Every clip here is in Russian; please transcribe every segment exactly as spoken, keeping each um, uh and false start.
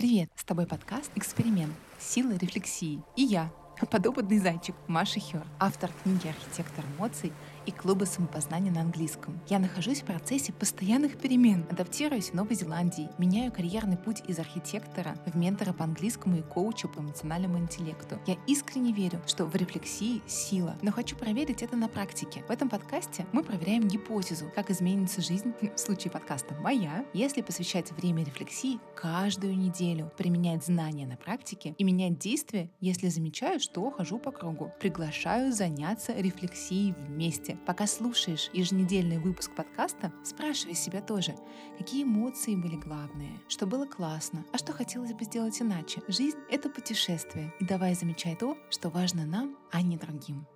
Привет! С тобой подкаст «Эксперимент. Сила рефлексии». И я, подопытный зайчик, Маша Хёр, автор книги «Архитектор эмоций» и клуба самопознания на английском. Я нахожусь в процессе постоянных перемен, адаптируюсь в Новой Зеландии, меняю карьерный путь из архитектора в ментора по английскому и коучу по эмоциональному интеллекту. Я искренне верю, что в рефлексии сила, но хочу проверить это на практике. В этом подкасте мы проверяем гипотезу, как изменится жизнь, в случае подкаста моя, если посвящать время рефлексии каждую неделю, применять знания на практике и менять действия, если замечаю, что хожу по кругу. Приглашаю заняться рефлексией вместе. Пока слушаешь еженедельный выпуск подкаста, спрашивай себя тоже, какие эмоции были главные, что было классно, а что хотелось бы сделать иначе. Жизнь — это путешествие, и давай замечай то, что важно нам, а не другим.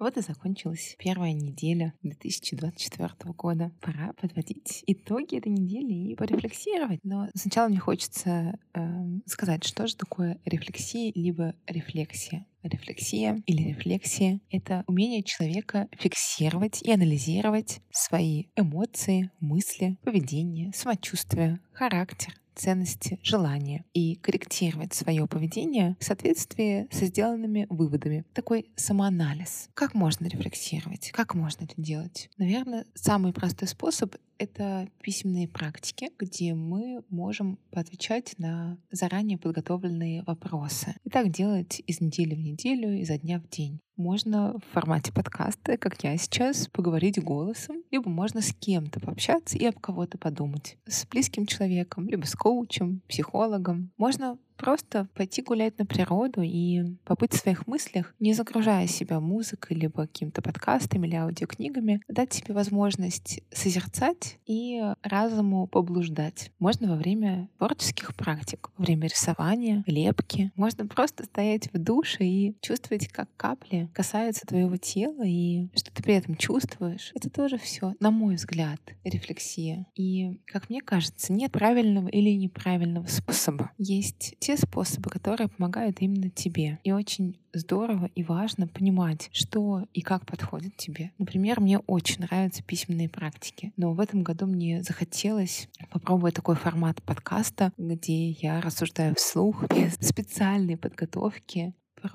Вот и закончилась первая неделя две тысячи двадцать четвёртого года. Пора подводить итоги этой недели и порефлексировать. Но сначала мне хочется э, сказать, что же такое рефлексия, либо рефлексия. Рефлексия или рефлексия — это умение человека фиксировать и анализировать свои эмоции, мысли, поведение, самочувствие, характер, ценности, желания и корректировать свое поведение в соответствии со сделанными выводами. Такой самоанализ. Как можно рефлексировать? Как можно это делать? Наверное, самый простой способ — это письменные практики, где мы можем поотвечать на заранее подготовленные вопросы. И так делать из недели в неделю, изо дня в день. Можно в формате подкаста, как я сейчас, поговорить голосом, либо можно с кем-то пообщаться и об кого-то подумать. С близким человеком, либо с коучем, психологом. Можно просто пойти гулять на природу и побыть в своих мыслях, не загружая себя музыкой, либо какими-то подкастами или аудиокнигами, дать себе возможность созерцать и разуму поблуждать. Можно во время творческих практик, во время рисования, лепки. Можно просто стоять в душе и чувствовать, как капли касаются твоего тела и что ты при этом чувствуешь. Это тоже все, на мой взгляд, рефлексия. И, как мне кажется, нет правильного или неправильного способа. Есть те способы, которые помогают именно тебе. И очень здорово и важно понимать, что и как подходит тебе. Например, мне очень нравятся письменные практики, но в этом году мне захотелось попробовать такой формат подкаста, где я рассуждаю вслух без специальной подготовки про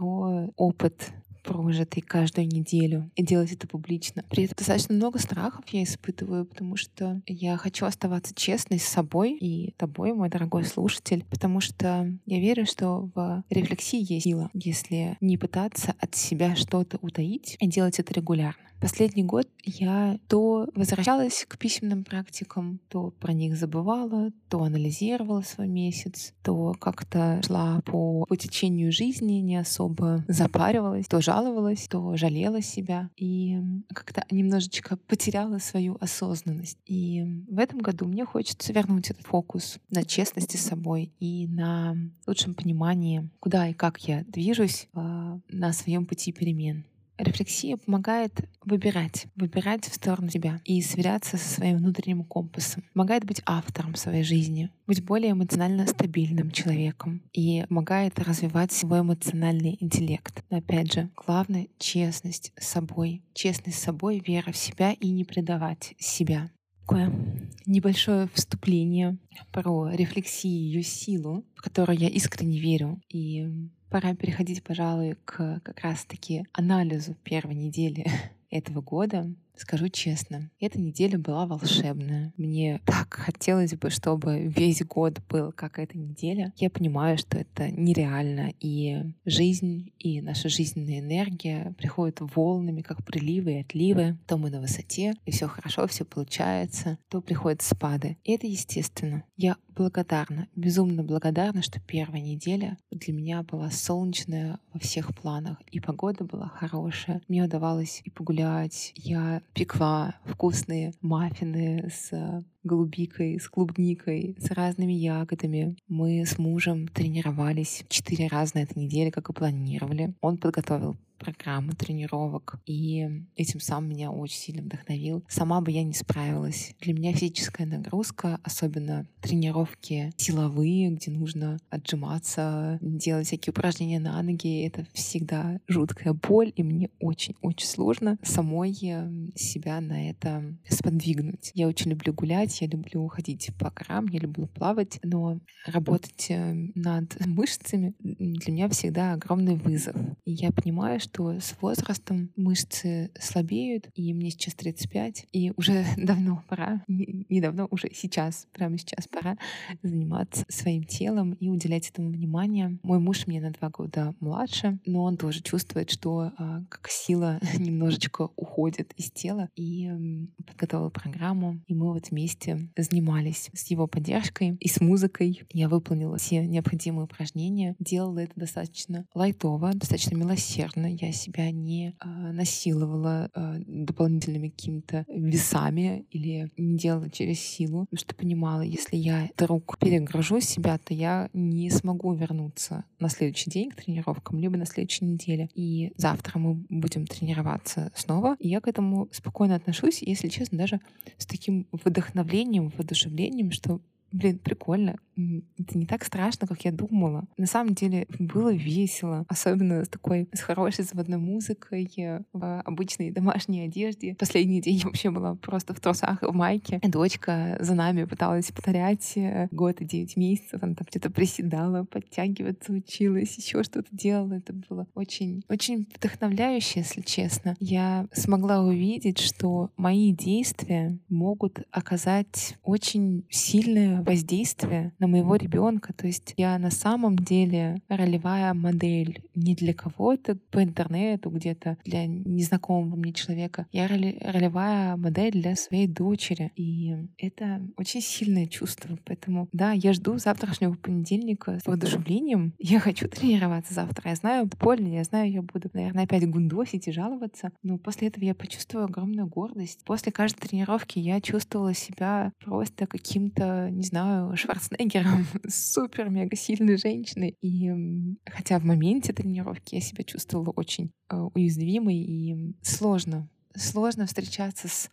опыт, прожитый каждую неделю, и делать это публично. При этом достаточно много страхов я испытываю, потому что я хочу оставаться честной с собой и тобой, мой дорогой слушатель, потому что я верю, что в рефлексии есть сила, если не пытаться от себя что-то утаить и делать это регулярно. Последний год я то возвращалась к письменным практикам, то про них забывала, то анализировала свой месяц, то как-то шла по, по течению жизни, не особо запаривалась, то жаловалась, то жалела себя и как-то немножечко потеряла свою осознанность. И в этом году мне хочется вернуть этот фокус на честности с собой и на лучшем понимании, куда и как я движусь на своем пути перемен. Рефлексия помогает выбирать, выбирать в сторону себя и сверяться со своим внутренним компасом. Помогает быть автором своей жизни, быть более эмоционально стабильным человеком и помогает развивать свой эмоциональный интеллект. Но опять же, главное — честность с собой. Честность с собой, вера в себя и не предавать себя. Такое небольшое вступление про рефлексию и ее силу, в которую я искренне верю. И пора переходить, пожалуй, к как раз-таки анализу первой недели этого года. Скажу честно, эта неделя была волшебная. Мне так хотелось бы, чтобы весь год был как эта неделя. Я понимаю, что это нереально. И жизнь, и наша жизненная энергия приходят волнами, как приливы и отливы. То мы на высоте, и все хорошо, все получается. То приходят спады. И это естественно. Я благодарна, безумно благодарна, что первая неделя для меня была солнечная во всех планах. И погода была хорошая. Мне удавалось и погулять. Я пекла вкусные маффины с голубикой, с клубникой, с разными ягодами. Мы с мужем тренировались четыре раза на этой неделе, как и планировали. Он подготовил программу тренировок, и этим самым меня очень сильно вдохновил. Сама бы я не справилась. Для меня физическая нагрузка, особенно тренировки силовые, где нужно отжиматься, делать всякие упражнения на ноги, это всегда жуткая боль, и мне очень-очень сложно самой себя на это сподвигнуть. Я очень люблю гулять, гулять, я люблю ходить по горам, я люблю плавать, но работать над мышцами для меня всегда огромный вызов. И я понимаю, что с возрастом мышцы слабеют, и мне сейчас тридцать пять, и уже давно пора, недавно, уже сейчас, прямо сейчас пора заниматься своим телом и уделять этому внимание. Мой муж мне на два года младше, но он тоже чувствует, что а, как сила немножечко уходит из тела, и подготовил программу, и мы вот вместе занимались с его поддержкой и с музыкой. Я выполнила все необходимые упражнения, делала это достаточно лайтово, достаточно милосердно. Я себя не а, насиловала а, дополнительными какими-то весами или не делала через силу, потому что понимала, если я вдруг перегружу себя, то я не смогу вернуться на следующий день к тренировкам, либо на следующей неделе. И завтра мы будем тренироваться снова. И я к этому спокойно отношусь, если честно, даже с таким вдохновлением, воодушевлением, что блин, прикольно. Это не так страшно, как я думала. На самом деле было весело, особенно с такой с хорошей заводной музыкой, в обычной домашней одежде. Последний день я вообще была просто в трусах и в майке. Дочка за нами пыталась повторять год и девять месяцев. Она там где-то приседала, подтягиваться училась, еще что-то делала. Это было очень, очень вдохновляюще, если честно. Я смогла увидеть, что мои действия могут оказать очень сильное воздействие на моего ребенка. То есть я на самом деле ролевая модель не для кого-то по интернету, где-то для незнакомого мне человека. Я ролевая модель для своей дочери. И это очень сильное чувство. Поэтому, да, я жду завтрашнего понедельника с воодушевлением. Я хочу тренироваться завтра. Я знаю, больно, я знаю, я буду, наверное, опять гундосить и жаловаться. Но после этого я почувствую огромную гордость. После каждой тренировки я чувствовала себя просто каким-то, не знаю, Шварценеггером, супер-мега-сильной женщиной. И хотя в моменте тренировки я себя чувствовала очень э, уязвимой, и сложно, сложно встречаться с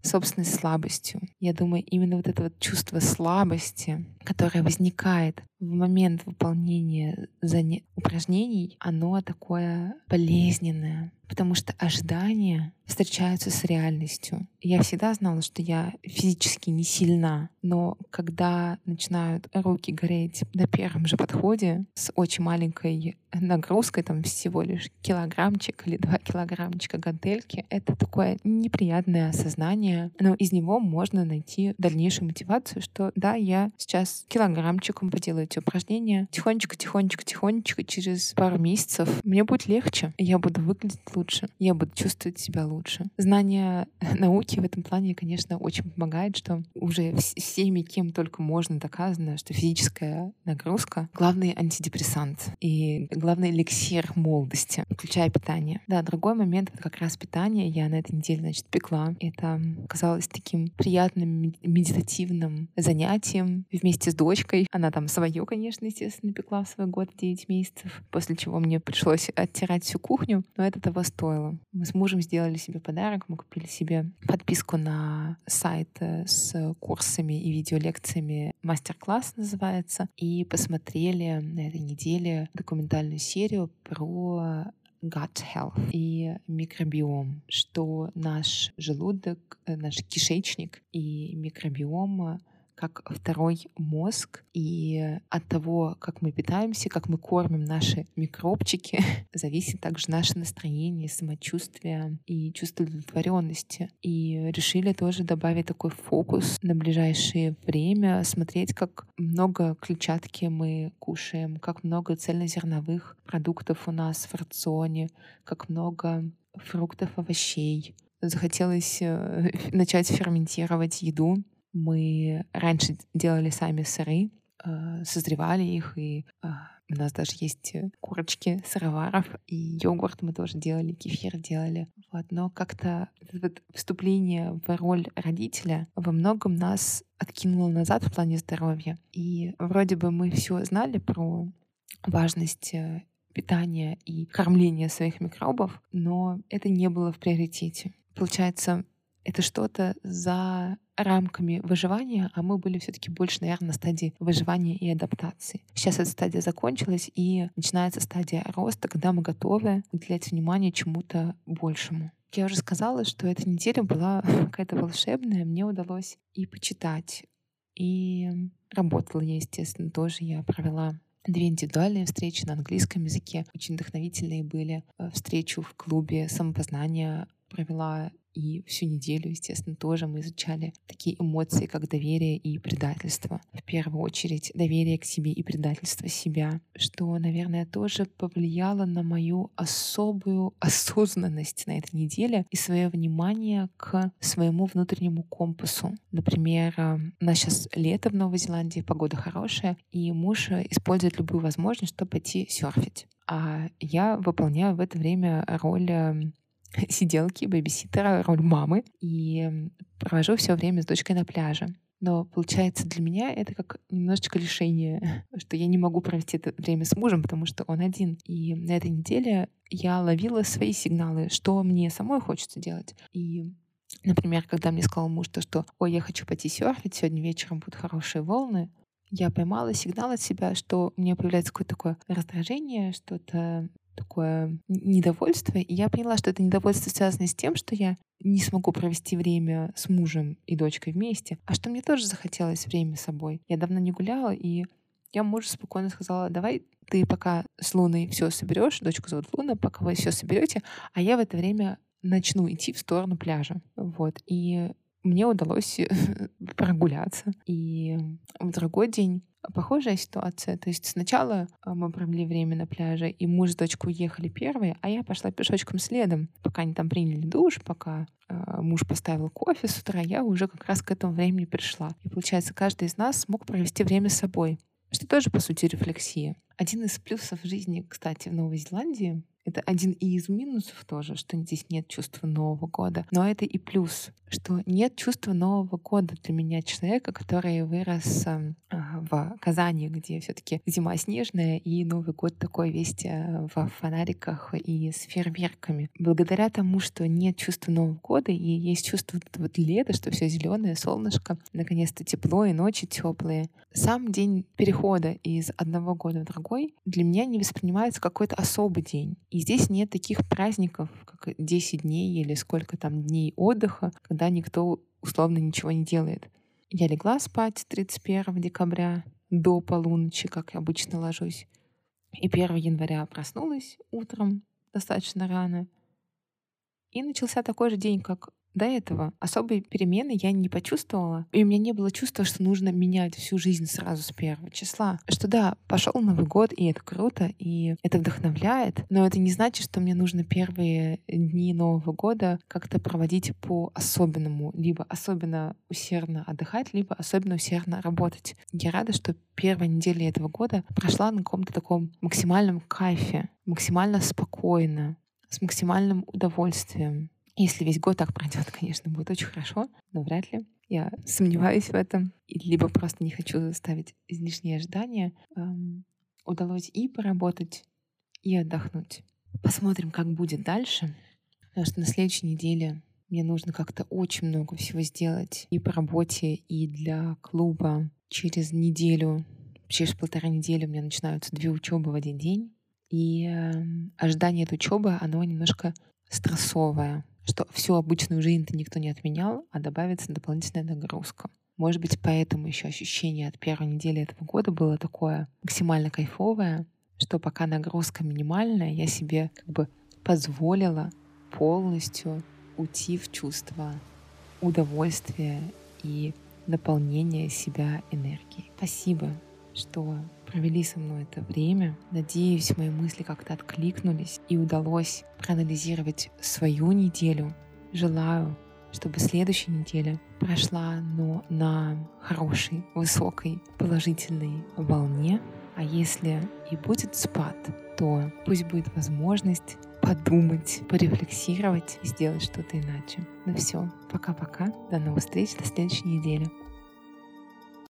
собственной слабостью. Я думаю, именно вот это вот чувство слабости, которое возникает в момент выполнения заня- упражнений, оно такое болезненное, потому что ожидания встречаются с реальностью. Я всегда знала, что я физически не сильна, но когда начинают руки гореть на первом же подходе с очень маленькой нагрузкой, там всего лишь килограммчик или два килограммчика гантельки, это такое неприятное осознание, но из него можно найти дальнейшую мотивацию, что да, я сейчас килограммчиком поделаю эти упражнения, тихонечко-тихонечко-тихонечко, через пару месяцев мне будет легче, я буду выглядеть лучше, я буду чувствовать себя лучше. Знание науки в этом плане, конечно, очень помогает, что уже всеми, кем только можно, доказано, что физическая нагрузка — главный антидепрессант и главный эликсир молодости, включая питание. Да, другой момент — это как раз питание. Я на этой неделе, значит, пекла. Это казалось таким приятным медитативным занятием вместе с дочкой. Она там свое, конечно, естественно, пекла в свой год девять месяцев, после чего мне пришлось оттирать всю кухню, но это того стоило. Мы с мужем сделали себе подарок, мы купили себе подписку на сайт с курсами и видеолекциями, мастер-класс называется, и посмотрели на этой неделе документальную серию про gut health и микробиом, что наш желудок, наш кишечник и микробиом как второй мозг, и от того, как мы питаемся, как мы кормим наши микробчики, зависит также наше настроение, самочувствие и чувство удовлетворенности. И решили тоже добавить такой фокус на ближайшее время, смотреть, как много клетчатки мы кушаем, как много цельнозерновых продуктов у нас в рационе, как много фруктов, овощей. Захотелось начать ферментировать еду. Мы раньше делали сами сыры, созревали их, и у нас даже есть курочки сыроваров, и йогурт мы тоже делали, кефир делали. Вот. Но как-то вот вступление в роль родителя во многом нас откинуло назад в плане здоровья. И вроде бы мы все знали про важность питания и кормления своих микробов, но это не было в приоритете. Получается, это что-то за рамками выживания, а мы были все-таки больше, наверное, на стадии выживания и адаптации. Сейчас эта стадия закончилась, и начинается стадия роста, когда мы готовы уделять внимание чему-то большему. Я уже сказала, что эта неделя была какая-то волшебная. Мне удалось и почитать, и работала я, естественно, тоже. Я провела две индивидуальные встречи на английском языке. Очень вдохновительные были. Встречу в клубе самопознания провела и всю неделю, естественно, тоже мы изучали такие эмоции, как доверие и предательство. В первую очередь, доверие к себе и предательство себя, что, наверное, тоже повлияло на мою особую осознанность на этой неделе и свое внимание к своему внутреннему компасу. Например, у нас сейчас лето в Новой Зеландии, погода хорошая, и муж использует любую возможность, чтобы пойти серфить. А я выполняю в это время роль сиделки, бэбиситера, роль мамы, и провожу все время с дочкой на пляже. Но получается, для меня это как немножечко лишение, что я не могу провести это время с мужем, потому что он один. И на этой неделе я ловила свои сигналы, что мне самой хочется делать. И, например, когда мне сказал муж то, что «Ой, я хочу пойти серфить, сегодня вечером будут хорошие волны», я поймала сигнал от себя, что у меня появляется какое-то такое раздражение, что-то такое недовольство. И я поняла, что это недовольство связано с тем, что я не смогу провести время с мужем и дочкой вместе, а что мне тоже захотелось время с собой. Я давно не гуляла, и я мужу спокойно сказала: давай ты пока с Луной все соберешь, дочку зовут Луна, пока вы все соберете, а я в это время начну идти в сторону пляжа. Вот. И мне удалось прогуляться. И в другой день похожая ситуация. То есть сначала мы провели время на пляже, и муж с дочкой уехали первые, а я пошла пешочком следом. Пока они там приняли душ, пока э, муж поставил кофе с утра, я уже как раз к этому времени пришла. И получается, каждый из нас смог провести время с собой, что тоже, по сути, рефлексия. Один из плюсов жизни, кстати, в Новой Зеландии, это один и из минусов тоже, что здесь нет чувства Нового года. Но это и плюс, что нет чувства Нового года для меня, человека, который вырос в Казани, где все-таки зима снежная, и Новый год такой весь в фонариках и с фейерверками. Благодаря тому, что нет чувства Нового года и есть чувство вот лета, что все зеленое, солнышко, наконец-то тепло и ночи теплые. Сам день перехода из одного года в другой для меня не воспринимается какой-то особый день. И здесь нет таких праздников, как десять дней или сколько там дней отдыха, когда никто условно ничего не делает. Я легла спать тридцать первого декабря до полуночи, как я обычно ложусь. И первого января проснулась утром достаточно рано. И начался такой же день, как до этого. Особой перемены я не почувствовала. И у меня не было чувства, что нужно менять всю жизнь сразу с первого числа. Что да, пошел Новый год, и это круто, и это вдохновляет. Но это не значит, что мне нужно первые дни Нового года как-то проводить по-особенному. Либо особенно усердно отдыхать, либо особенно усердно работать. Я рада, что первая неделя этого года прошла на каком-то таком максимальном кайфе. Максимально спокойно. С максимальным удовольствием. Если весь год так пройдет, конечно, будет очень хорошо, но вряд ли. Я сомневаюсь в этом. Либо просто не хочу ставить излишние ожидания. Эм, удалось и поработать, и отдохнуть. Посмотрим, как будет дальше. Потому что на следующей неделе мне нужно как-то очень много всего сделать. И по работе, и для клуба. Через неделю, через полторы недели у меня начинаются две учебы в один день. И э, ожидание от учебы, оно немножко стрессовое. Что всю обычную жизнь-то никто не отменял, а добавится дополнительная нагрузка. Может быть, поэтому еще ощущение от первой недели этого года было такое максимально кайфовое, что пока нагрузка минимальная, я себе как бы позволила полностью уйти в чувство удовольствия и наполнения себя энергией. Спасибо, что провели со мной это время. Надеюсь, мои мысли как-то откликнулись и удалось проанализировать свою неделю. Желаю, чтобы следующая неделя прошла, но на хорошей, высокой, положительной волне. А если и будет спад, то пусть будет возможность подумать, порефлексировать и сделать что-то иначе. Ну все, пока-пока. До новых встреч, до следующей недели.